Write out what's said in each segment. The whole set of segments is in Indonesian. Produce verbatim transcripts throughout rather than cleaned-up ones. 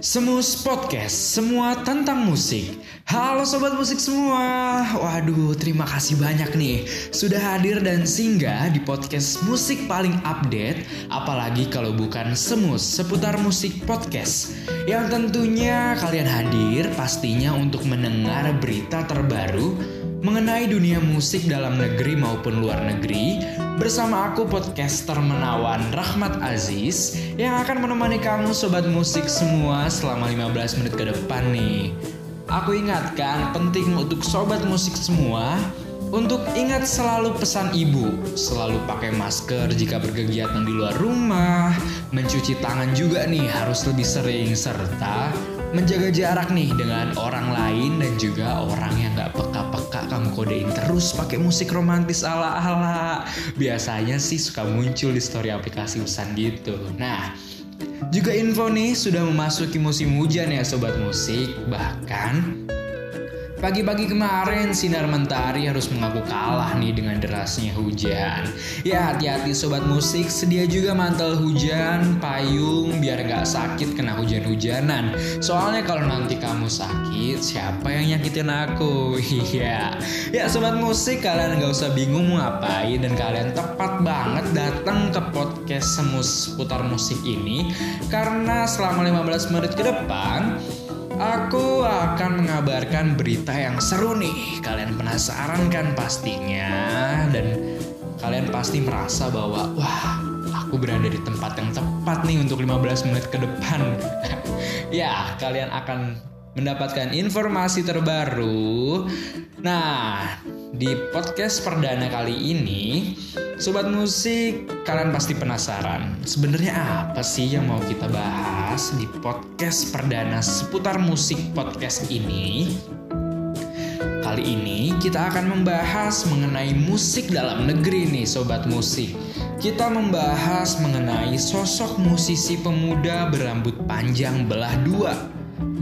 Semus Podcast, semua tentang musik. Halo sobat musik semua. Waduh, terima kasih banyak nih sudah hadir dan singgah di podcast musik paling update, apalagi kalau bukan Semus seputar musik podcast. Yang tentunya kalian hadir pastinya untuk mendengar berita terbaru mengenai dunia musik dalam negeri maupun luar negeri. Bersama aku podcaster menawan Rahmat Aziz yang akan menemani kamu sobat musik semua selama lima belas menit ke depan nih. Aku ingatkan penting untuk sobat musik semua untuk ingat selalu pesan ibu, selalu pakai masker jika berkegiatan di luar rumah, mencuci tangan juga nih harus lebih sering, serta menjaga jarak nih dengan orang lain dan juga orang yang gak peka-peka kamu kodein terus pakai musik romantis ala-ala. Biasanya sih suka muncul di story aplikasi pesan gitu. Nah, juga info nih sudah memasuki musim hujan ya sobat musik. Bahkan pagi-pagi kemarin sinar mentari harus mengaku kalah nih dengan derasnya hujan. Ya hati-hati sobat musik, sedia juga mantel hujan, payung biar gak sakit kena hujan-hujanan. Soalnya kalau nanti kamu sakit, siapa yang nyakitin aku? Iya. Ya sobat musik, kalian gak usah bingung mau ngapain, dan kalian tepat banget datang ke podcast Semus putar musik ini, karena selama lima belas menit ke depan aku akan mengabarkan berita yang seru nih. Kalian penasaran kan pastinya, dan kalian pasti merasa bahwa wah, aku berada di tempat yang tepat nih untuk lima belas menit ke depan. Ya, kalian akan mendapatkan informasi terbaru. Nah, di podcast perdana kali ini, sobat musik, kalian pasti penasaran sebenarnya apa sih yang mau kita bahas di podcast perdana seputar musik podcast ini. Kali ini kita akan membahas mengenai musik dalam negeri nih sobat musik. Kita membahas mengenai sosok musisi pemuda berambut panjang belah dua,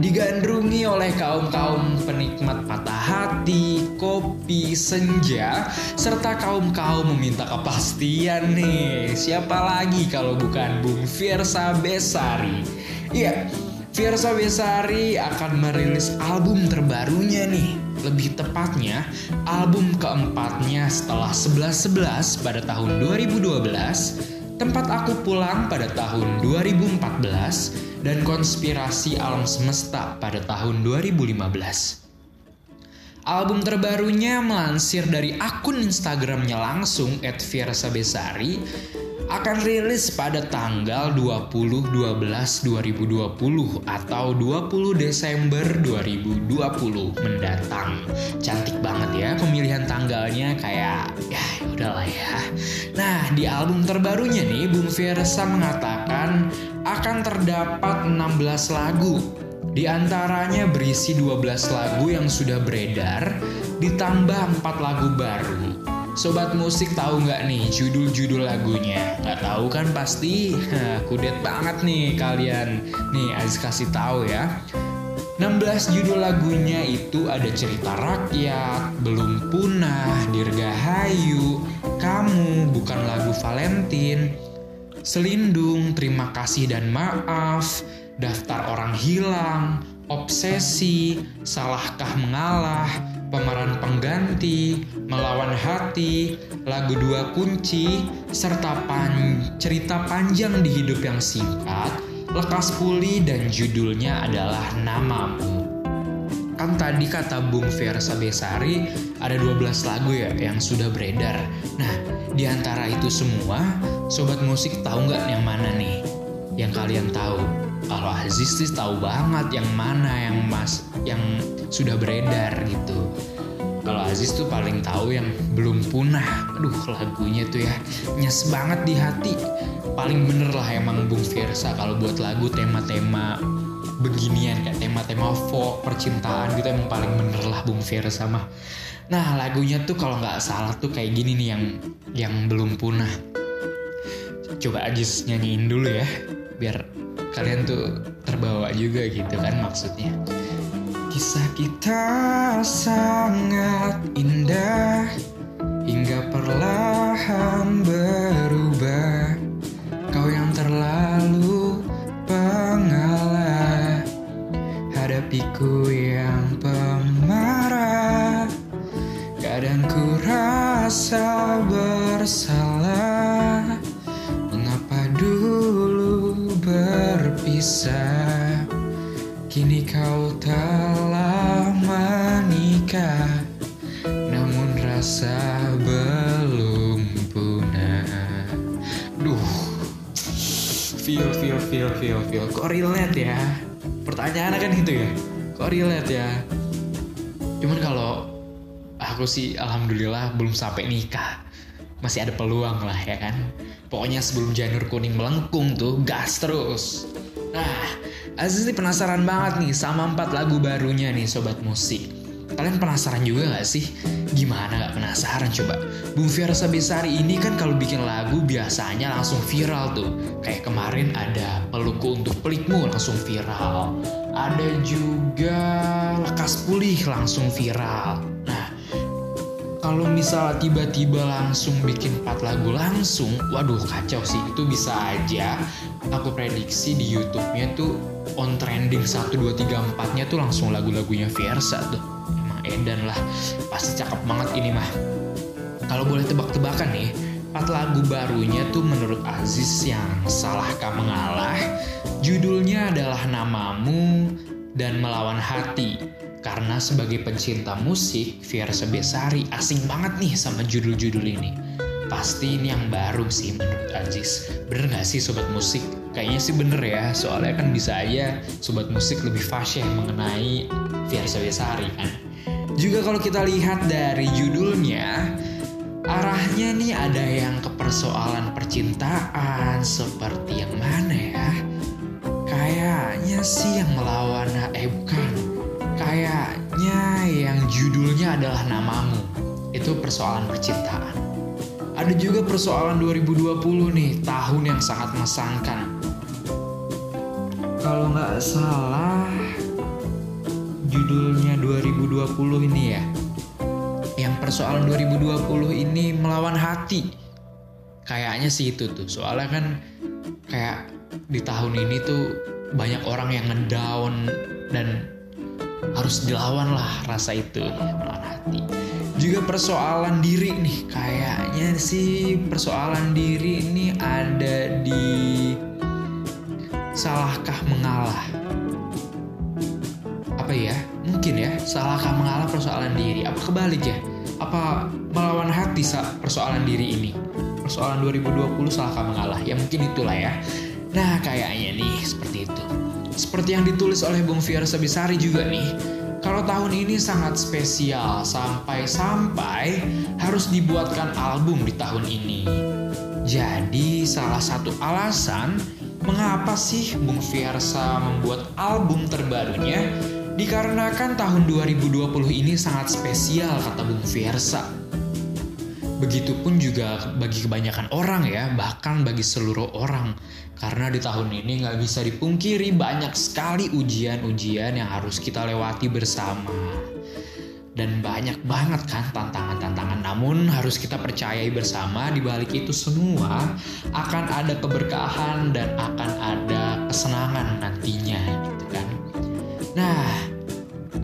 digandrungi oleh kaum-kaum penikmat patah hati, kopi, senja, serta kaum-kaum meminta kepastian nih. Siapa lagi kalau bukan Bung Fiersa Besari? Iya, Fiersa Besari akan merilis album terbarunya nih. Lebih tepatnya, album keempatnya setelah sebelas sebelas pada tahun dua ribu dua belas, Tempat Aku Pulang pada tahun dua ribu empat belas, dan Konspirasi Alam Semesta pada tahun dua ribu lima belas. Album terbarunya melansir dari akun Instagramnya langsung et fiersabesari akan rilis pada tanggal dua puluh Desember dua ribu dua puluh atau dua puluh Desember dua ribu dua puluh mendatang. Cantik banget ya pemilihan tanggalnya, kayak ya udahlah ya. Nah, di album terbarunya nih Bung Fiersa mengatakan akan terdapat enam belas lagu. Di antaranya berisi dua belas lagu yang sudah beredar ditambah empat lagu baru. Sobat musik tahu nggak nih judul-judul lagunya? Nggak tahu kan pasti? Hah, kudet banget nih kalian. Nih Aziz kasih tahu ya. enam belas judul lagunya itu ada Cerita Rakyat, Belum Punah, Dirgahayu, Kamu, Bukan Lagu Valentine, Selindung, Terima Kasih dan Maaf, Daftar Orang Hilang, Obsesi, Salahkah Mengalah, Pemeran Pengganti, Melawan Hati, Lagu Dua Kunci, serta pan, Cerita Panjang di Hidup yang Singkat, Lekas Pulih, dan judulnya adalah Namamu. Kan tadi kata Bung Fiersa Besari ada dua belas lagu ya yang sudah beredar. Nah, di antara itu semua, sobat musik tahu nggak yang mana nih? Yang kalian tahu? Kalau Aziz sih tahu banget yang mana yang mas yang sudah beredar gitu. Kalau Aziz tuh paling tahu yang Belum Punah. Aduh, lagunya tuh ya nyes banget di hati. Paling bener lah emang Bung Fiersa kalau buat lagu tema-tema beginian, kayak tema-tema folk, percintaan gitu, emang paling bener lah Bung Fiersa mah. Nah, lagunya tuh kalau nggak salah tuh kayak gini nih yang yang Belum Punah. Coba Aziz nyanyiin dulu ya, biar kalian tuh terbawa juga gitu kan maksudnya. Kisah kita sangat indah hingga perlahan berubah. Kau yang terlalu pengalah hatiku yang pemarah, kadang ku rasa bersalah. Mengapa dulu berpisah, kini kau telah menikah, namun rasa belum punah. Duh, feel, feel, feel, feel, feel. Kok relate ya? Pertanyaannya kan gitu ya? Kok relate ya? Cuman kalau aku sih alhamdulillah belum sampai nikah. Masih ada peluang lah ya kan? Pokoknya sebelum janur kuning melengkung tuh, gas terus. Nah, Aziz nih penasaran banget nih sama empat lagu barunya nih Sobat Musik. Kalian penasaran juga gak sih? Gimana gak penasaran coba? Bu Fiersa Besari ini kan kalau bikin lagu biasanya langsung viral tuh. Kayak kemarin ada Pelukku Untuk Pelikmu langsung viral. Ada juga Lekas Pulih langsung viral. Nah, kalau misalnya tiba-tiba langsung bikin empat lagu langsung, waduh kacau sih. Itu bisa aja aku prediksi di YouTube-nya tuh on trending satu, dua, tiga, empat-nya tuh langsung lagu-lagunya Fiersa tuh. Edan lah, pasti cakep banget ini mah. Kalau boleh tebak-tebakan nih, empat lagu barunya tuh menurut Aziz yang Salahkah Mengalah, judulnya adalah Namamu, dan Melawan Hati. Karena sebagai pencinta musik, Fiersa Besari asing banget nih sama judul-judul ini. Pasti ini yang baru sih menurut Aziz. Bener gak sih Sobat Musik? Kayaknya sih bener ya, soalnya kan bisa aja Sobat Musik lebih fasih mengenai Fiersa Besari kan. Juga kalau kita lihat dari judulnya, arahnya nih ada yang ke persoalan percintaan, seperti yang mana ya? Kayaknya sih yang melawan, eh bukan, kayaknya yang judulnya adalah Namamu, itu persoalan percintaan. Ada juga persoalan dua ribu dua puluh nih, tahun yang sangat mengesankan. Kalau nggak salah, judulnya dua ribu dua puluh ini ya. Yang persoalan dua ribu dua puluh ini Melawan Hati. Kayaknya sih itu tuh. Soalnya kan kayak di tahun ini tuh banyak orang yang ngedown dan harus dilawan lah rasa itu ya, Melawan Hati. Juga persoalan diri nih. Kayaknya sih persoalan diri ini ada di Salahkah Mengalah. Apa ya, mungkin ya, Salahkah Mengalah persoalan diri, apa kebalik ya, apa Melawan Hati persoalan diri ini, persoalan dua ribu dua puluh Salahkah Mengalah, ya mungkin itulah ya. Nah kayaknya nih seperti itu, seperti yang ditulis oleh Bung Fiersa Besari juga nih, kalau tahun ini sangat spesial sampai-sampai harus dibuatkan album di tahun ini. Jadi salah satu alasan mengapa sih Bung Fiersa membuat album terbarunya dikarenakan tahun dua ribu dua puluh ini sangat spesial, kata Bung Fiersa. Begitupun juga bagi kebanyakan orang ya, bahkan bagi seluruh orang. Karena di tahun ini nggak bisa dipungkiri banyak sekali ujian-ujian yang harus kita lewati bersama. Dan banyak banget kan tantangan-tantangan. Namun harus kita percayai bersama di balik itu semua akan ada keberkahan dan akan ada kesenangan nantinya gitu kan. Nah,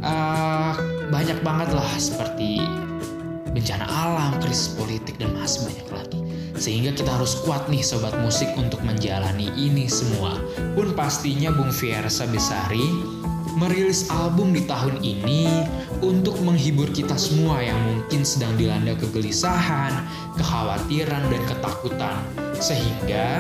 uh, banyak banget lah seperti bencana alam, krisis politik, dan masih banyak lagi. Sehingga kita harus kuat nih Sobat Musik untuk menjalani ini semua. Pun pastinya Bung Fiersa Besari merilis album di tahun ini untuk menghibur kita semua yang mungkin sedang dilanda kegelisahan, kekhawatiran, dan ketakutan. Sehingga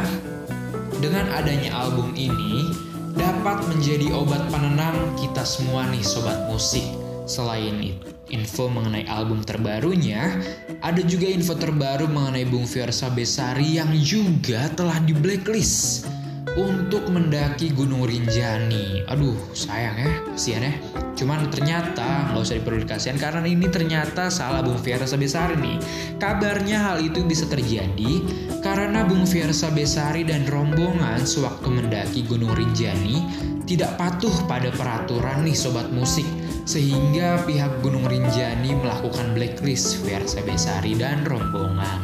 dengan adanya album ini dapat menjadi obat penenang kita semua nih Sobat Musik. Selain itu, info mengenai album terbarunya, ada juga info terbaru mengenai Bung Fiersa Besari yang juga telah di blacklist untuk mendaki Gunung Rinjani. Aduh sayang ya, kasihan ya. Cuman ternyata gak usah diperlukan kasihan, karena ini ternyata salah Bung Fiersa Besari nih. Kabarnya hal itu bisa terjadi karena Bung Fiersa Besari dan rombongan sewaktu mendaki Gunung Rinjani tidak patuh pada peraturan nih Sobat Musik. Sehingga pihak Gunung Rinjani melakukan blacklist Fiersa Besari dan rombongan.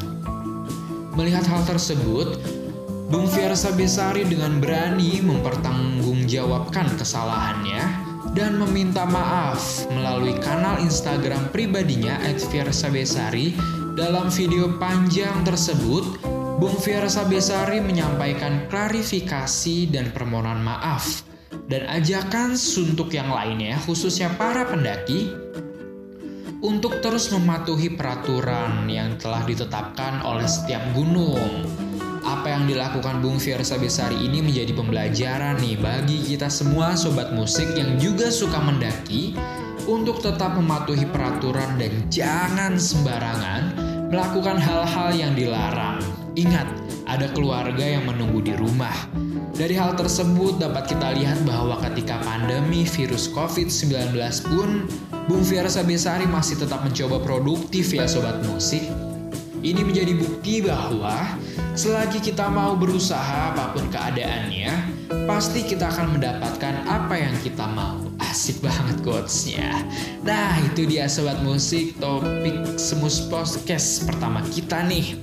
Melihat hal tersebut, Bung Fiersa Besari dengan berani mempertanggungjawabkan kesalahannya dan meminta maaf melalui kanal Instagram pribadinya et fiersa besari. Dalam video panjang tersebut, Bung Fiersa Besari menyampaikan klarifikasi dan permohonan maaf dan ajakan suntuk yang lainnya, khususnya para pendaki, untuk terus mematuhi peraturan yang telah ditetapkan oleh setiap gunung. Apa yang dilakukan Bung Fiersa Besari ini menjadi pembelajaran nih bagi kita semua sobat musik yang juga suka mendaki untuk tetap mematuhi peraturan dan jangan sembarangan melakukan hal-hal yang dilarang. Ingat, ada keluarga yang menunggu di rumah. Dari hal tersebut dapat kita lihat bahwa ketika pandemi virus covid sembilan belas pun, Bung Fiersa Besari masih tetap mencoba produktif ya sobat musik. Ini menjadi bukti bahwa selagi kita mau berusaha apapun keadaannya, pasti kita akan mendapatkan apa yang kita mau. Asik banget quotes-nya. Nah, itu dia sobat musik topik Semus Podcast pertama kita nih.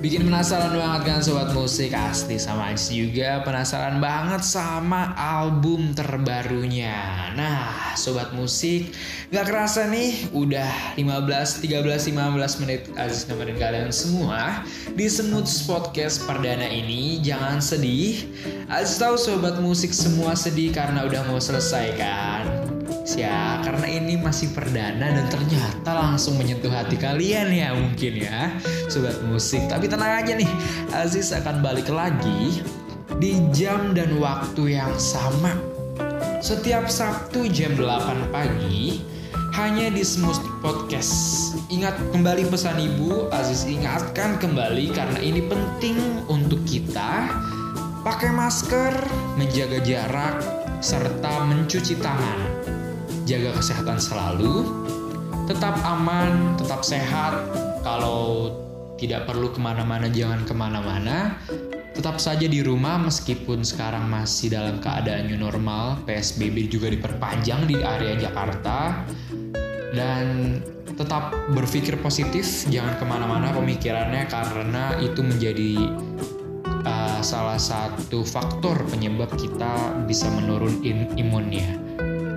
Bikin penasaran banget kan sobat musik, asli sama Aziz juga penasaran banget sama album terbarunya. Nah sobat musik, gak kerasa nih udah lima belas, tiga belas, lima belas menit Aziz nemenin kalian semua di Semus Podcast perdana ini. Jangan sedih, Aziz tahu sobat musik semua sedih karena udah mau selesai kan ya, karena ini masih perdana dan ternyata langsung menyentuh hati kalian ya mungkin ya sobat musik. Tapi tenang aja nih, Aziz akan balik lagi di jam dan waktu yang sama setiap Sabtu jam delapan pagi hanya di Semus Podcast. Ingat kembali pesan ibu, Aziz ingatkan kembali karena ini penting untuk kita. Pakai masker, menjaga jarak, serta mencuci tangan. Jaga kesehatan selalu, tetap aman, tetap sehat. Kalau tidak perlu kemana-mana, jangan kemana-mana. Tetap saja di rumah meskipun sekarang masih dalam keadaan new normal. P S B B juga diperpanjang di area Jakarta. Dan tetap berpikir positif, jangan kemana-mana pemikirannya karena itu menjadi uh, salah satu faktor penyebab kita bisa menurun im- imunnya.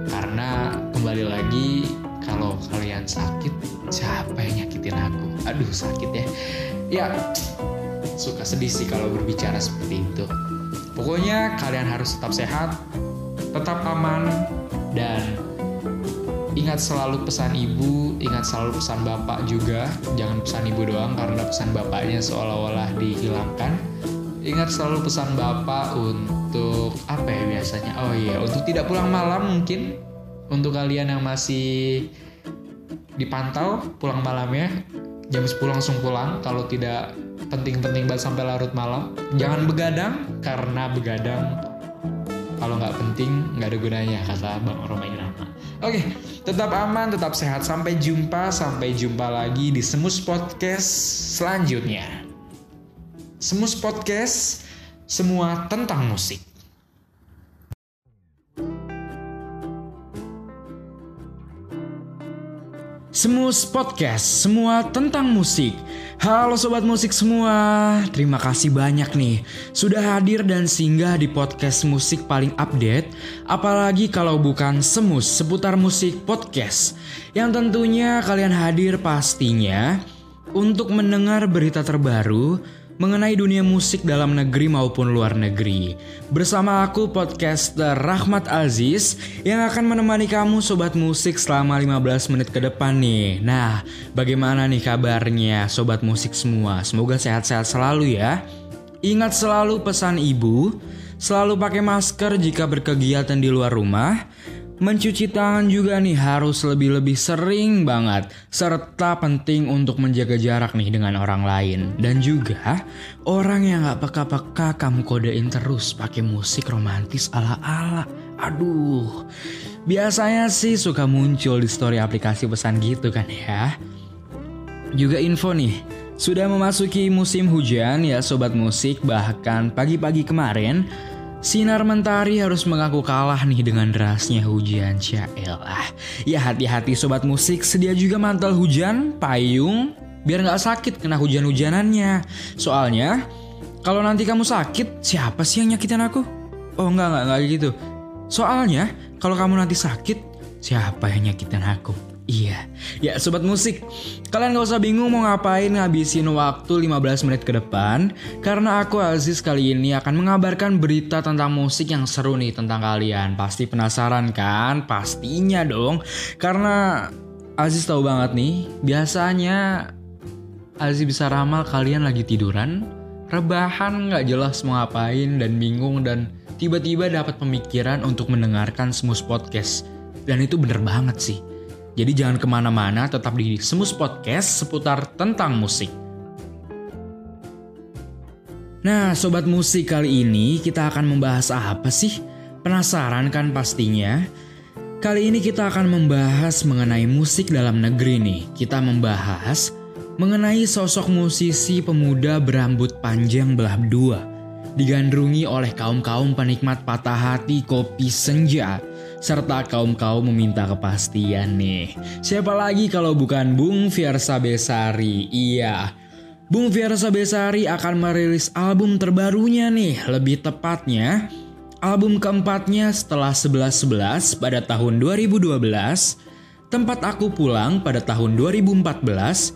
Karena kembali lagi, kalau kalian sakit, siapa yang nyakitin aku? Aduh sakit ya. Ya, suka sedih sih kalau berbicara seperti itu. Pokoknya kalian harus tetap sehat, tetap aman, dan ingat selalu pesan ibu, ingat selalu pesan bapak juga. Jangan pesan ibu doang karena pesan bapaknya seolah-olah dihilangkan. Ingat selalu pesan bapak untuk apa ya biasanya? Oh iya, untuk tidak pulang malam mungkin. Untuk kalian yang masih dipantau pulang malamnya, jam sepuluh langsung pulang kalau tidak penting-penting banget sampai larut malam. Jangan begadang karena begadang kalau nggak penting nggak ada gunanya kata Bang Romain Rama. Oke, tetap aman, tetap sehat. Sampai jumpa, sampai jumpa lagi di Semus Podcast selanjutnya. Semus Podcast, semua tentang musik. Semus Podcast, semua tentang musik. Halo sobat musik semua, terima kasih banyak nih sudah hadir dan singgah di podcast musik paling update, apalagi kalau bukan Semus seputar musik podcast, yang tentunya kalian hadir pastinya untuk mendengar berita terbaru mengenai dunia musik dalam negeri maupun luar negeri. Bersama aku podcaster Rahmat Aziz yang akan menemani kamu sobat musik selama lima belas menit ke depan nih. Nah, bagaimana nih kabarnya sobat musik semua? Semoga sehat-sehat selalu ya. Ingat selalu pesan ibu, selalu pakai masker jika berkegiatan di luar rumah. Mencuci tangan juga nih harus lebih-lebih sering banget, serta penting untuk menjaga jarak nih dengan orang lain. Dan juga orang yang gak peka-peka kamu kodein terus pakai musik romantis ala-ala. Aduh, biasanya sih suka muncul di story aplikasi pesan gitu kan ya. Juga info nih, sudah memasuki musim hujan ya sobat musik. Bahkan pagi-pagi kemarin sinar mentari harus mengaku kalah nih dengan derasnya hujan. Syaelah. Ya hati-hati sobat musik, sedia juga mantel hujan, payung, biar gak sakit kena hujan-hujanannya. Soalnya, kalau nanti kamu sakit, siapa sih yang nyakitin aku? Oh enggak, enggak, enggak gitu. Soalnya kalau kamu nanti sakit, siapa yang nyakitin aku? Iya. Ya sobat musik, kalian gak usah bingung mau ngapain ngabisin waktu lima belas menit ke depan, karena aku Aziz kali ini akan mengabarkan berita tentang musik yang seru nih tentang kalian. Pasti penasaran kan? Pastinya dong. Karena Aziz tahu banget nih, biasanya Aziz bisa ramal kalian lagi tiduran, rebahan, gak jelas mau ngapain dan bingung, dan tiba-tiba dapat pemikiran untuk mendengarkan Semus Podcast. Dan itu bener banget sih. Jadi jangan kemana-mana, tetap di Semus Podcast seputar tentang musik. Nah, Sobat Musik, kali ini kita akan membahas apa sih? Penasaran kan pastinya? Kali ini kita akan membahas mengenai musik dalam negeri nih. Kita membahas mengenai sosok musisi pemuda berambut panjang belah dua, digandrungi oleh kaum-kaum penikmat patah hati kopi senja, serta kaum-kaum meminta kepastian nih. Siapa lagi kalau bukan Bung Fiersa Besari? Iya, Bung Fiersa Besari akan merilis album terbarunya nih. Lebih tepatnya, album keempatnya setelah sebelas sebelas pada tahun dua ribu dua belas, Tempat Aku Pulang pada tahun dua ribu empat belas,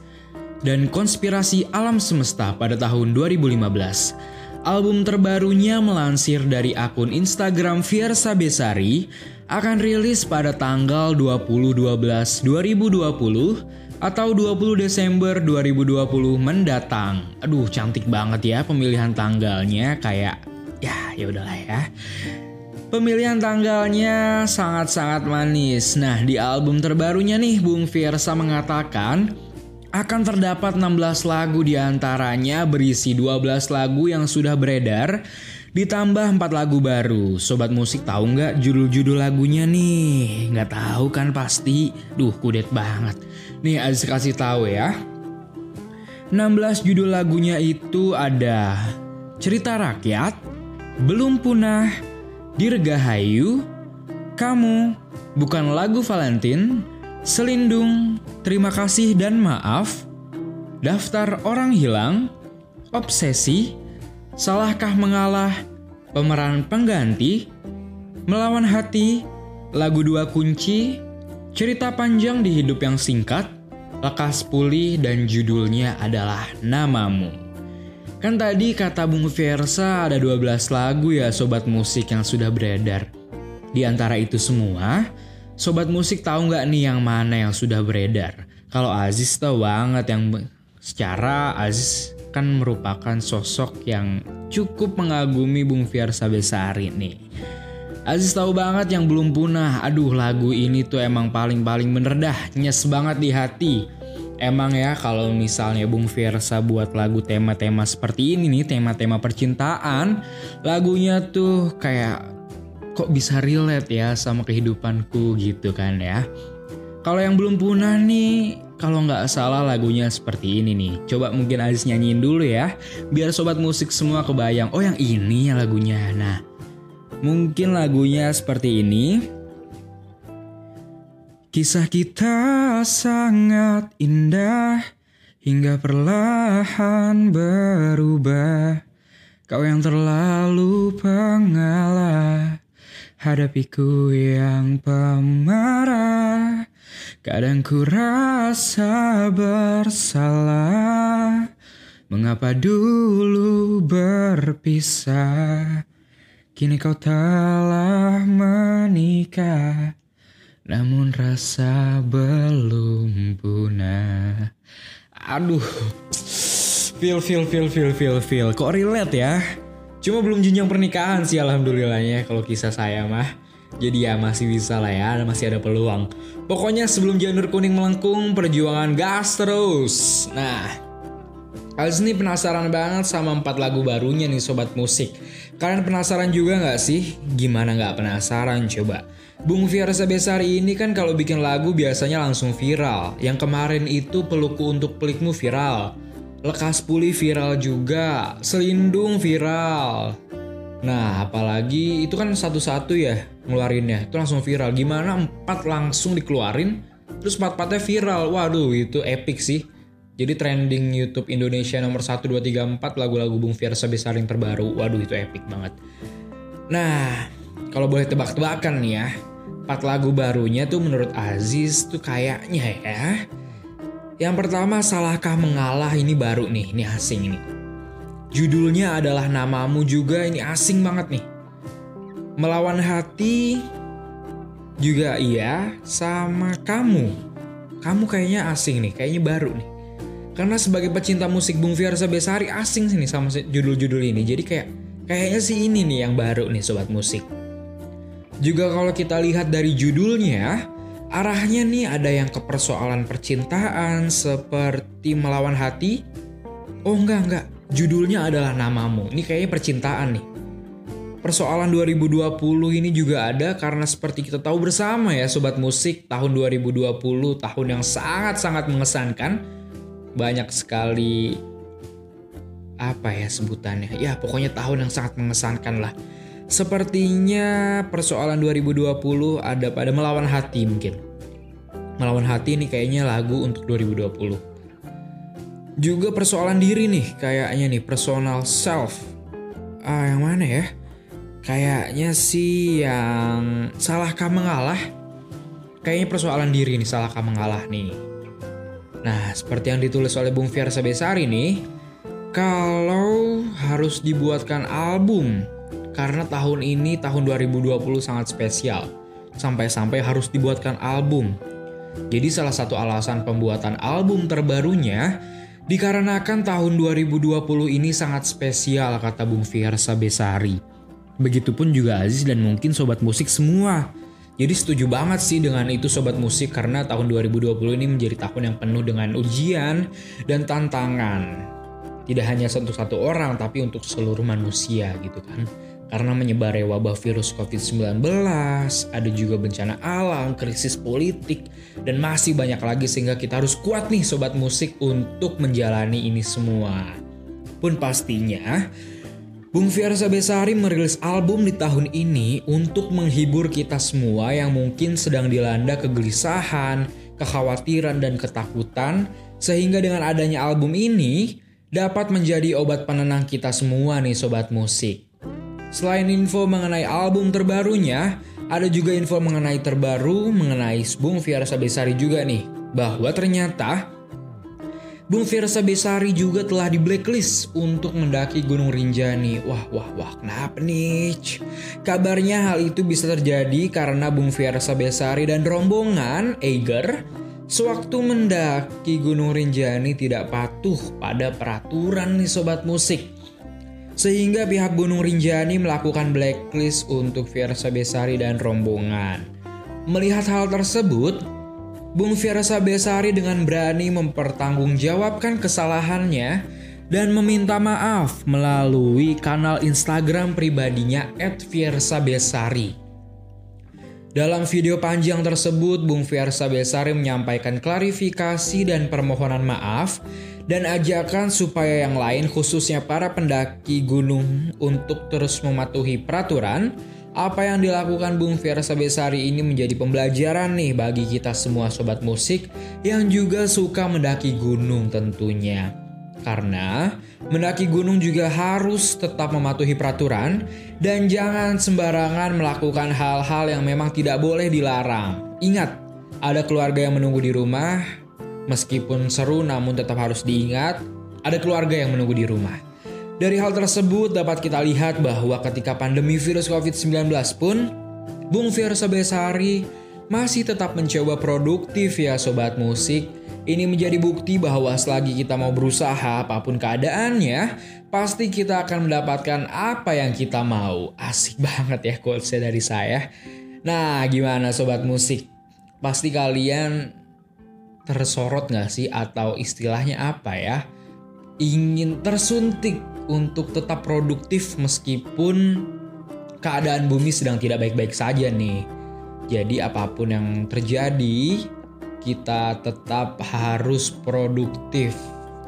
dan Konspirasi Alam Semesta pada tahun dua ribu lima belas. Album terbarunya melansir dari akun Instagram Fiersa Besari, akan rilis pada tanggal dua puluh Desember dua ribu dua puluh atau dua puluh Desember dua ribu dua puluh mendatang. Aduh, cantik banget ya pemilihan tanggalnya, kayak ya ya udahlah ya. Pemilihan tanggalnya sangat-sangat manis. Nah, di album terbarunya nih Bung Fiersa mengatakan akan terdapat enam belas lagu, diantaranya berisi dua belas lagu yang sudah beredar, ditambah empat lagu baru. Sobat musik tahu nggak judul-judul lagunya nih? Nggak tahu kan pasti? Duh, kudet banget. Nih Aziz kasih tahu ya. enam belas judul lagunya itu ada Cerita Rakyat, Belum Punah, Dirgahayu, Kamu, Bukan Lagu Valentine, Selindung, Terima Kasih dan Maaf, Daftar Orang Hilang, Obsesi, Salahkah Mengalah, Pemeran Pengganti, Melawan Hati, Lagu Dua Kunci, Cerita Panjang di Hidup yang Singkat, Lekas Pulih, dan judulnya adalah Namamu. Kan tadi kata Bung Fiersa ada dua belas lagu ya sobat musik yang sudah beredar. Di antara itu semua, sobat musik tahu nggak nih yang mana yang sudah beredar? Kalau Aziz tahu banget, yang secara Aziz kan merupakan sosok yang cukup mengagumi Bung Fiersa Besari nih. Aziz tahu banget yang Belum Punah. Aduh, lagu ini tuh emang paling-paling bener dah, nyes banget di hati. Emang ya kalau misalnya Bung Fiersa buat lagu tema-tema seperti ini nih, tema-tema percintaan, lagunya tuh kayak kok bisa relate ya sama kehidupanku gitu kan ya. Kalau yang Belum Punah nih, kalau nggak salah lagunya seperti ini nih. Coba mungkin Aziz nyanyiin dulu ya, biar sobat musik semua kebayang. Oh, yang ini ya lagunya. Nah, mungkin lagunya seperti ini. Kisah kita sangat indah, hingga perlahan berubah. Kau yang terlalu pengalah, hadapiku yang pemarah. Kadang ku rasa bersalah, mengapa dulu berpisah. Kini kau telah menikah, namun rasa belum punah. Aduh, feel, feel, feel, feel, feel, feel. Kok relate ya? Cuma belum jenjang pernikahan sih alhamdulillahnya kalau kisah saya mah. Jadi ya masih bisa lah ya, masih ada peluang. Pokoknya sebelum janur kuning melengkung, perjuangan gas terus. Nah, Aziz nih penasaran banget sama empat lagu barunya nih sobat musik. Kalian penasaran juga gak sih? Gimana gak penasaran coba? Bung Fiersa Besari ini kan kalau bikin lagu biasanya langsung viral. Yang kemarin itu Pelukku Untuk Pelikmu viral, Lekas Pulih viral juga, Selindung viral. Nah, apalagi itu kan satu-satu ya ngeluarinnya, itu langsung viral. Gimana empat langsung dikeluarin, terus empat-empatnya viral. Waduh, itu epic sih. Jadi trending YouTube Indonesia nomor satu, dua, tiga, empat lagu-lagu Bung Fiersa Besari yang terbaru. Waduh, itu epic banget. Nah, kalau boleh tebak-tebakan nih ya, empat lagu barunya tuh menurut Aziz tuh kayaknya ya. Yang pertama, Salahkah Mengalah, ini baru nih, ini asing ini. Judulnya Adalah Namamu juga, ini asing banget nih. Melawan Hati juga iya, sama Kamu. Kamu kayaknya asing nih, kayaknya baru nih. Karena sebagai pecinta musik Bung Fiersa Besari asing sini sama judul-judul ini. Jadi kayak kayaknya sih ini nih yang baru nih sobat musik. Juga kalau kita lihat dari judulnya, arahnya nih ada yang ke persoalan percintaan seperti Melawan Hati. Oh enggak, enggak. Judulnya Adalah Namamu. Ini kayaknya percintaan nih. Persoalan dua ribu dua puluh ini juga ada karena seperti kita tahu bersama ya sobat musik, tahun dua ribu dua puluh tahun yang sangat-sangat mengesankan. Banyak sekali apa ya sebutannya? Ya pokoknya tahun yang sangat mengesankan lah. Sepertinya persoalan dua ribu dua puluh ada pada Melawan Hati mungkin. Melawan Hati ini kayaknya lagu untuk dua ribu dua puluh. Juga persoalan diri nih kayaknya nih, personal self. Ah yang mana ya? Kayaknya sih yang Salahkah Mengalah. Kayaknya persoalan diri nih, Salahkah Mengalah nih. Nah seperti yang ditulis oleh Bung Fiersa Besari nih, kalau harus dibuatkan album, karena tahun ini, tahun dua ribu dua puluh sangat spesial. Sampai-sampai harus dibuatkan album. Jadi salah satu alasan pembuatan album terbarunya, dikarenakan tahun dua ribu dua puluh ini sangat spesial, kata Bung Fiersa Besari. Begitupun juga Aziz dan mungkin sobat musik semua. Jadi setuju banget sih dengan itu sobat musik, karena tahun dua ribu dua puluh ini menjadi tahun yang penuh dengan ujian dan tantangan. Tidak hanya satu-satu orang, tapi untuk seluruh manusia gitu kan. Karena menyebarnya wabah virus covid sembilan belas, ada juga bencana alam, krisis politik, dan masih banyak lagi, sehingga kita harus kuat nih sobat musik untuk menjalani ini semua. Pun pastinya, Bung Fiersa Besari merilis album di tahun ini untuk menghibur kita semua yang mungkin sedang dilanda kegelisahan, kekhawatiran, dan ketakutan, sehingga dengan adanya album ini dapat menjadi obat penenang kita semua nih sobat musik. Selain info mengenai album terbarunya, ada juga info mengenai terbaru mengenai Bung Fiersa Besari juga nih, bahwa ternyata Bung Fiersa Besari juga telah di blacklist untuk mendaki Gunung Rinjani. Wah wah wah, kenapa nih? Kabarnya hal itu bisa terjadi karena Bung Fiersa Besari dan rombongan Eiger sewaktu mendaki Gunung Rinjani tidak patuh pada peraturan nih sobat musik. Sehingga pihak Gunung Rinjani melakukan blacklist untuk Fiersa Besari dan rombongan. Melihat hal tersebut, Bung Fiersa Besari dengan berani mempertanggungjawabkan kesalahannya dan meminta maaf melalui kanal Instagram pribadinya et fiersabesari. Dalam video panjang tersebut, Bung Fiersa Besari menyampaikan klarifikasi dan permohonan maaf dan ajakan supaya yang lain khususnya para pendaki gunung untuk terus mematuhi peraturan. Apa yang dilakukan Bung Fiersa Besari ini menjadi pembelajaran nih bagi kita semua sobat musik yang juga suka mendaki gunung tentunya. Karena mendaki gunung juga harus tetap mematuhi peraturan dan jangan sembarangan melakukan hal-hal yang memang tidak boleh dilarang. Ingat, ada keluarga yang menunggu di rumah. Meskipun seru namun tetap harus diingat, ada keluarga yang menunggu di rumah. Dari hal tersebut dapat kita lihat bahwa ketika pandemi virus covid sembilan belas pun, Bung Fiersa Besari masih tetap mencoba produktif ya sobat musik. Ini menjadi bukti bahwa selagi kita mau berusaha apapun keadaannya, pasti kita akan mendapatkan apa yang kita mau. Asik banget ya quotes-nya dari saya. Nah gimana sobat musik? Pasti kalian tersorot gak sih, atau istilahnya apa ya, ingin tersuntik untuk tetap produktif meskipun keadaan bumi sedang tidak baik-baik saja nih. Jadi apapun yang terjadi, kita tetap harus produktif.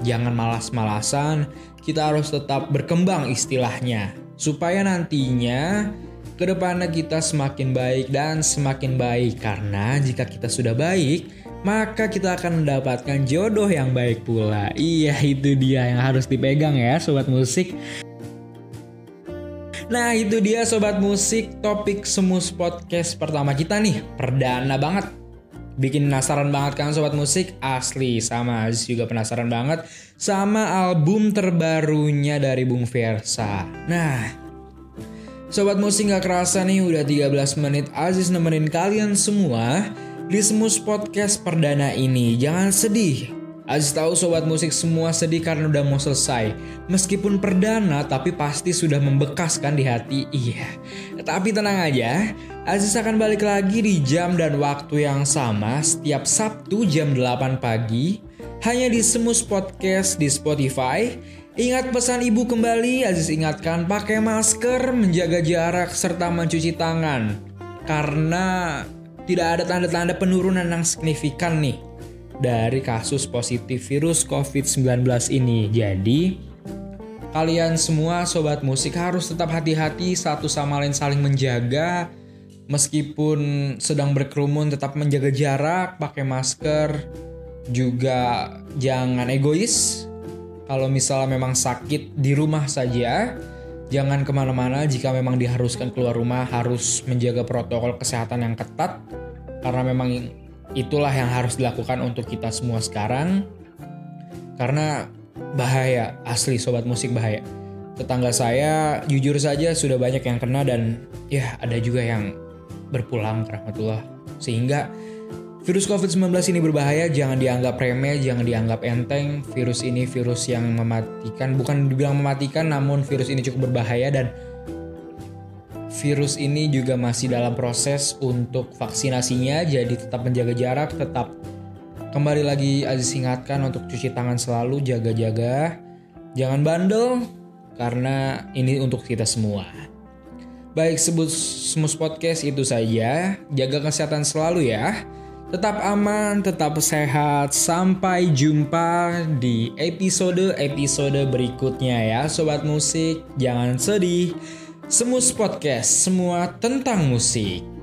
Jangan malas-malasan, kita harus tetap berkembang istilahnya. Supaya nantinya kedepannya kita semakin baik dan semakin baik. Karena jika kita sudah baik, maka kita akan mendapatkan jodoh yang baik pula. Iya, itu dia yang harus dipegang ya sobat musik. Nah itu dia Sobat Musik, topik Semus Podcast pertama kita nih. Perdana banget. Bikin penasaran banget kan Sobat Musik? Asli, sama Aziz juga penasaran banget sama album terbarunya dari Bung Fiersa. Nah, Sobat Musik gak kerasa nih udah tiga belas menit Aziz nemenin kalian semua di Semus Podcast perdana ini. Jangan sedih. Aziz tahu Sobat Musik semua sedih karena udah mau selesai. Meskipun perdana tapi pasti sudah membekaskan di hati. Iya, tapi tenang aja. Aziz akan balik lagi di jam dan waktu yang sama setiap Sabtu jam delapan pagi hanya di Semus Podcast di Spotify. Ingat pesan ibu kembali, Aziz ingatkan pakai masker, menjaga jarak, serta mencuci tangan. Karena tidak ada tanda-tanda penurunan yang signifikan nih dari kasus positif virus covid sembilan belas ini. Jadi kalian semua Sobat Musik harus tetap hati-hati satu sama lain, saling menjaga. Meskipun sedang berkerumun tetap menjaga jarak, pakai masker, juga jangan egois. Kalau misalnya memang sakit di rumah saja, jangan kemana-mana. Jika memang diharuskan keluar rumah harus menjaga protokol kesehatan yang ketat. Karena memang itulah yang harus dilakukan untuk kita semua sekarang. Karena bahaya, asli Sobat Musik bahaya. Tetangga saya jujur saja sudah banyak yang kena dan ya ada juga yang berpulang rahmatullah. Sehingga virus covid sembilan belas ini berbahaya, jangan dianggap remeh, jangan dianggap enteng. Virus ini virus yang mematikan, bukan dibilang mematikan, namun virus ini cukup berbahaya dan virus ini juga masih dalam proses untuk vaksinasinya. Jadi tetap menjaga jarak, tetap kembali lagi Aziz ingatkan untuk cuci tangan selalu, jaga-jaga. Jangan bandel, karena ini untuk kita semua. Baik, sebut Semus Podcast itu saja. Jaga kesehatan selalu ya. Tetap aman, tetap sehat. Sampai jumpa di episode-episode berikutnya ya Sobat Musik. Jangan sedih. Semus Podcast, semua tentang musik.